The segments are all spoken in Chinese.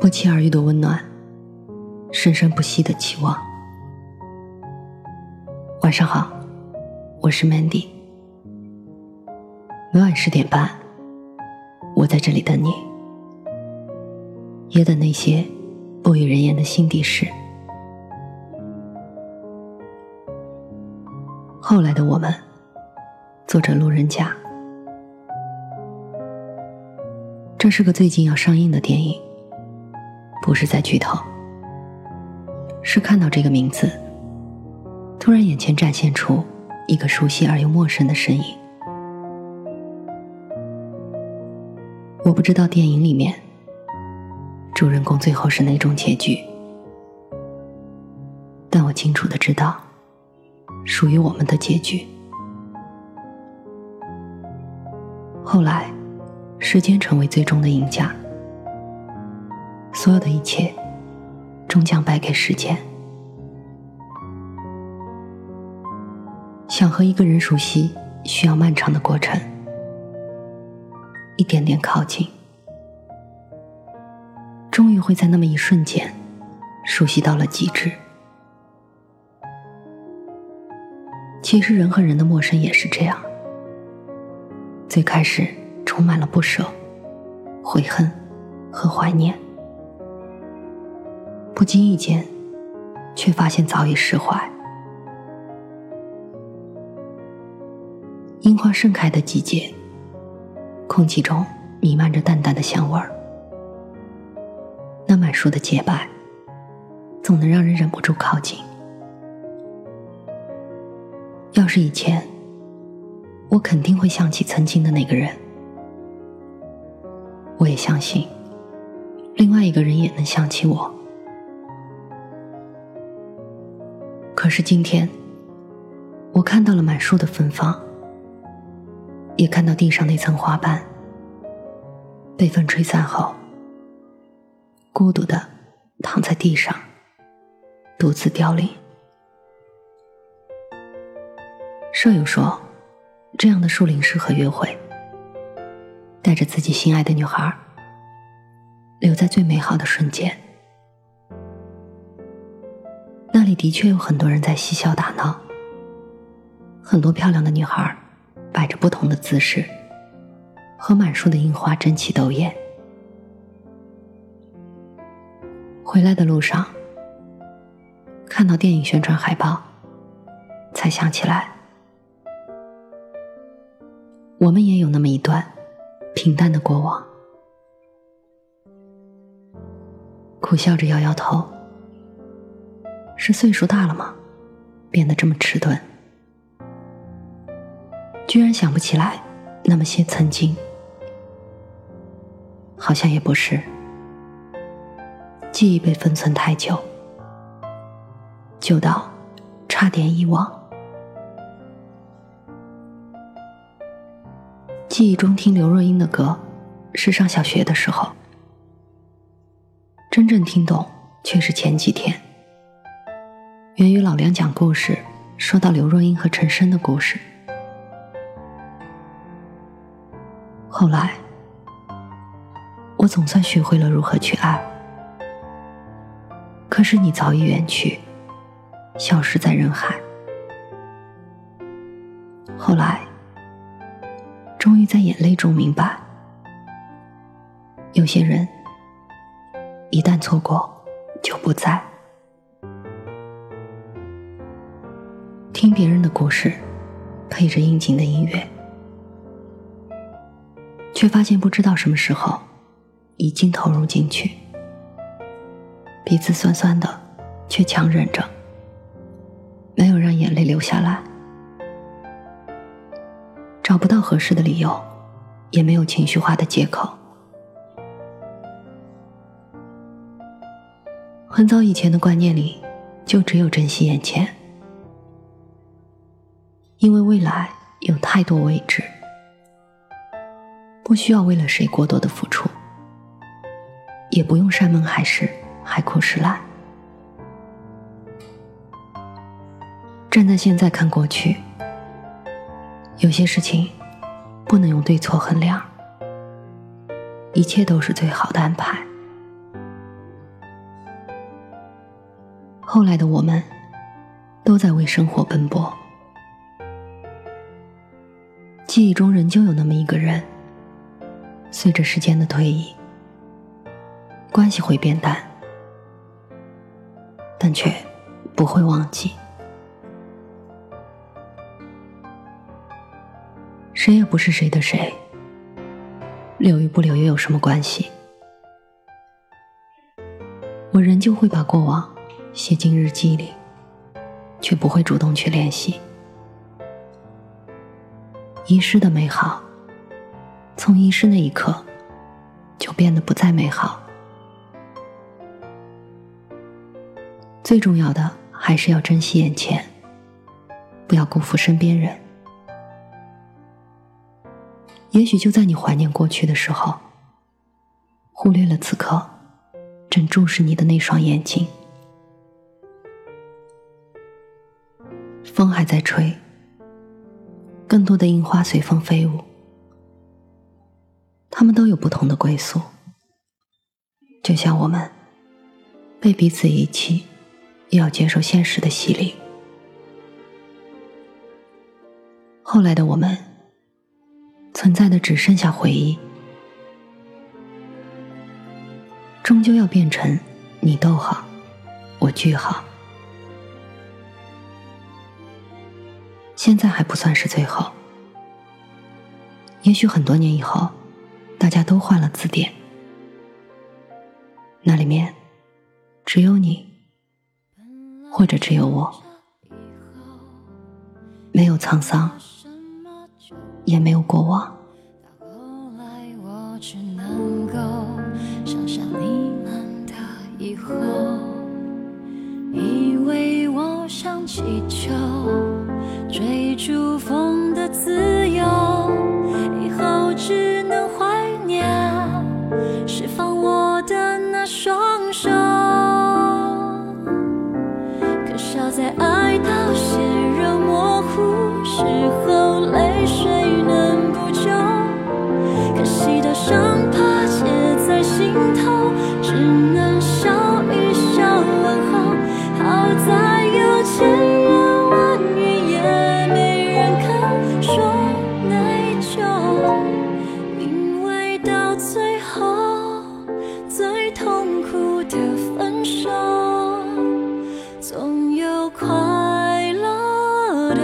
不期而遇的温暖，生生不息的期望。晚上好，我是 Mandy， 每晚10点半，我在这里等你，也等那些不与人言的心底事。后来的我们，作者路人甲。这是个最近要上映的电影，不是在剧透，是看到这个名字，突然眼前展现出一个熟悉而又陌生的身影。我不知道电影里面主人公最后是哪种结局，但我清楚地知道属于我们的结局。后来时间成为最终的赢家，所有的一切终将败给时间。想和一个人熟悉，需要漫长的过程，一点点靠近，终于会在那么一瞬间熟悉到了极致。其实人和人的陌生也是这样，最开始充满了不舍、悔恨和怀念，不经意间却发现早已释怀。樱花盛开的季节，空气中弥漫着淡淡的香味儿，那满树的洁白总能让人忍不住靠近。要是以前，我肯定会想起曾经的那个人，我也相信另外一个人也能想起我。可是今天，我看到了满树的芬芳，也看到地上那层花瓣被风吹散后，孤独地躺在地上独自凋零。舍友说，这样的树林适合约会，带着自己心爱的女孩留在最美好的瞬间。那里的确有很多人在嬉笑打闹，很多漂亮的女孩摆着不同的姿势，和满树的樱花争奇斗艳。回来的路上，看到电影宣传海报，才想起来，我们也有那么一段平淡的过往。苦笑着摇摇头，是岁数大了吗？变得这么迟钝，居然想不起来那么些曾经。好像也不是，记忆被封存太久，久到差点遗忘。记忆中听刘若英的歌是上小学的时候，真正听懂却是前几天，源于老梁讲故事，说到刘若英和陈升的故事。后来我总算学会了如何去爱，可是你早已远去，消失在人海。后来终于在眼泪中明白，有些人一旦错过就不在。听别人的故事，配着应景的音乐，却发现不知道什么时候已经投入进去，鼻子酸酸的，却强忍着，没有让眼泪流下来。找不到合适的理由，也没有情绪化的借口。很早以前的观念里，就只有珍惜眼前，因为未来有太多未知，不需要为了谁过多的付出，也不用山盟海誓、海枯石烂。站在现在看过去，有些事情不能用对错衡量，一切都是最好的安排。后来的我们都在为生活奔波。记忆中仍旧有那么一个人，随着时间的推移，关系会变淡，但却不会忘记。谁也不是谁的谁，留与不留又有什么关系？我仍旧会把过往写进日记里，却不会主动去联系。遗失的美好，从遗失那一刻就变得不再美好。最重要的还是要珍惜眼前，不要辜负身边人。也许就在你怀念过去的时候，忽略了此刻正注视你的那双眼睛。风还在吹，更多的樱花随风飞舞，它们都有不同的归宿，就像我们被彼此遗弃，也要接受现实的洗礼。后来的我们存在的只剩下回忆，终究要变成你逗号，我句号。现在还不算是最后，也许很多年以后，大家都换了字典，那里面只有你，或者只有我，没有沧桑，也没有过往。到后来我只能够想象你们的以后，以为我像气球追逐风的自由，以后只能怀念释放我的那双手，可笑在爱到血肉模糊时候泪水伤疤结在心头，只能笑一笑问候。好在有千言万语也没人肯说内疚，因为到最后最痛苦的分手，总有快乐的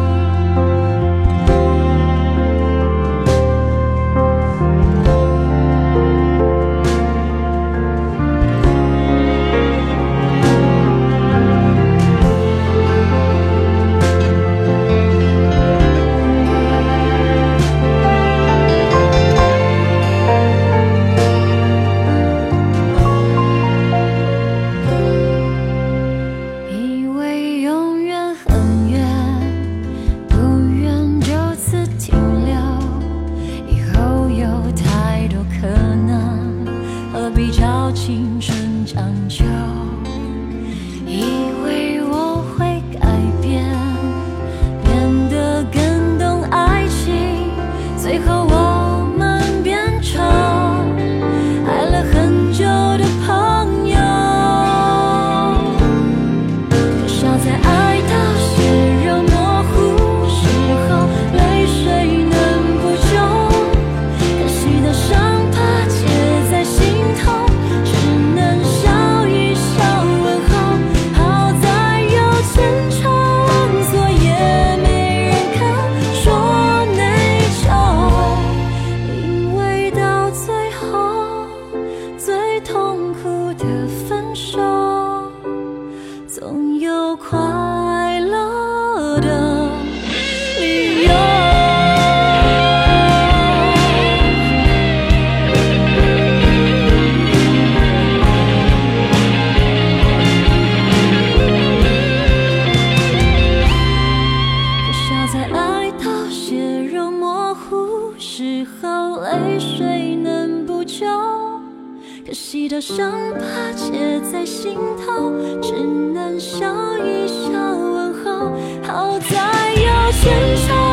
理由。青春长久，以为我会改变，变得更懂爱情，最后我们变成爱了很久的朋友。可笑在爱到血肉模糊时候，泪水能补救，可惜的伤疤结在心头。可惜的伤疤结在心头，只能笑一笑问候。好在有千愁。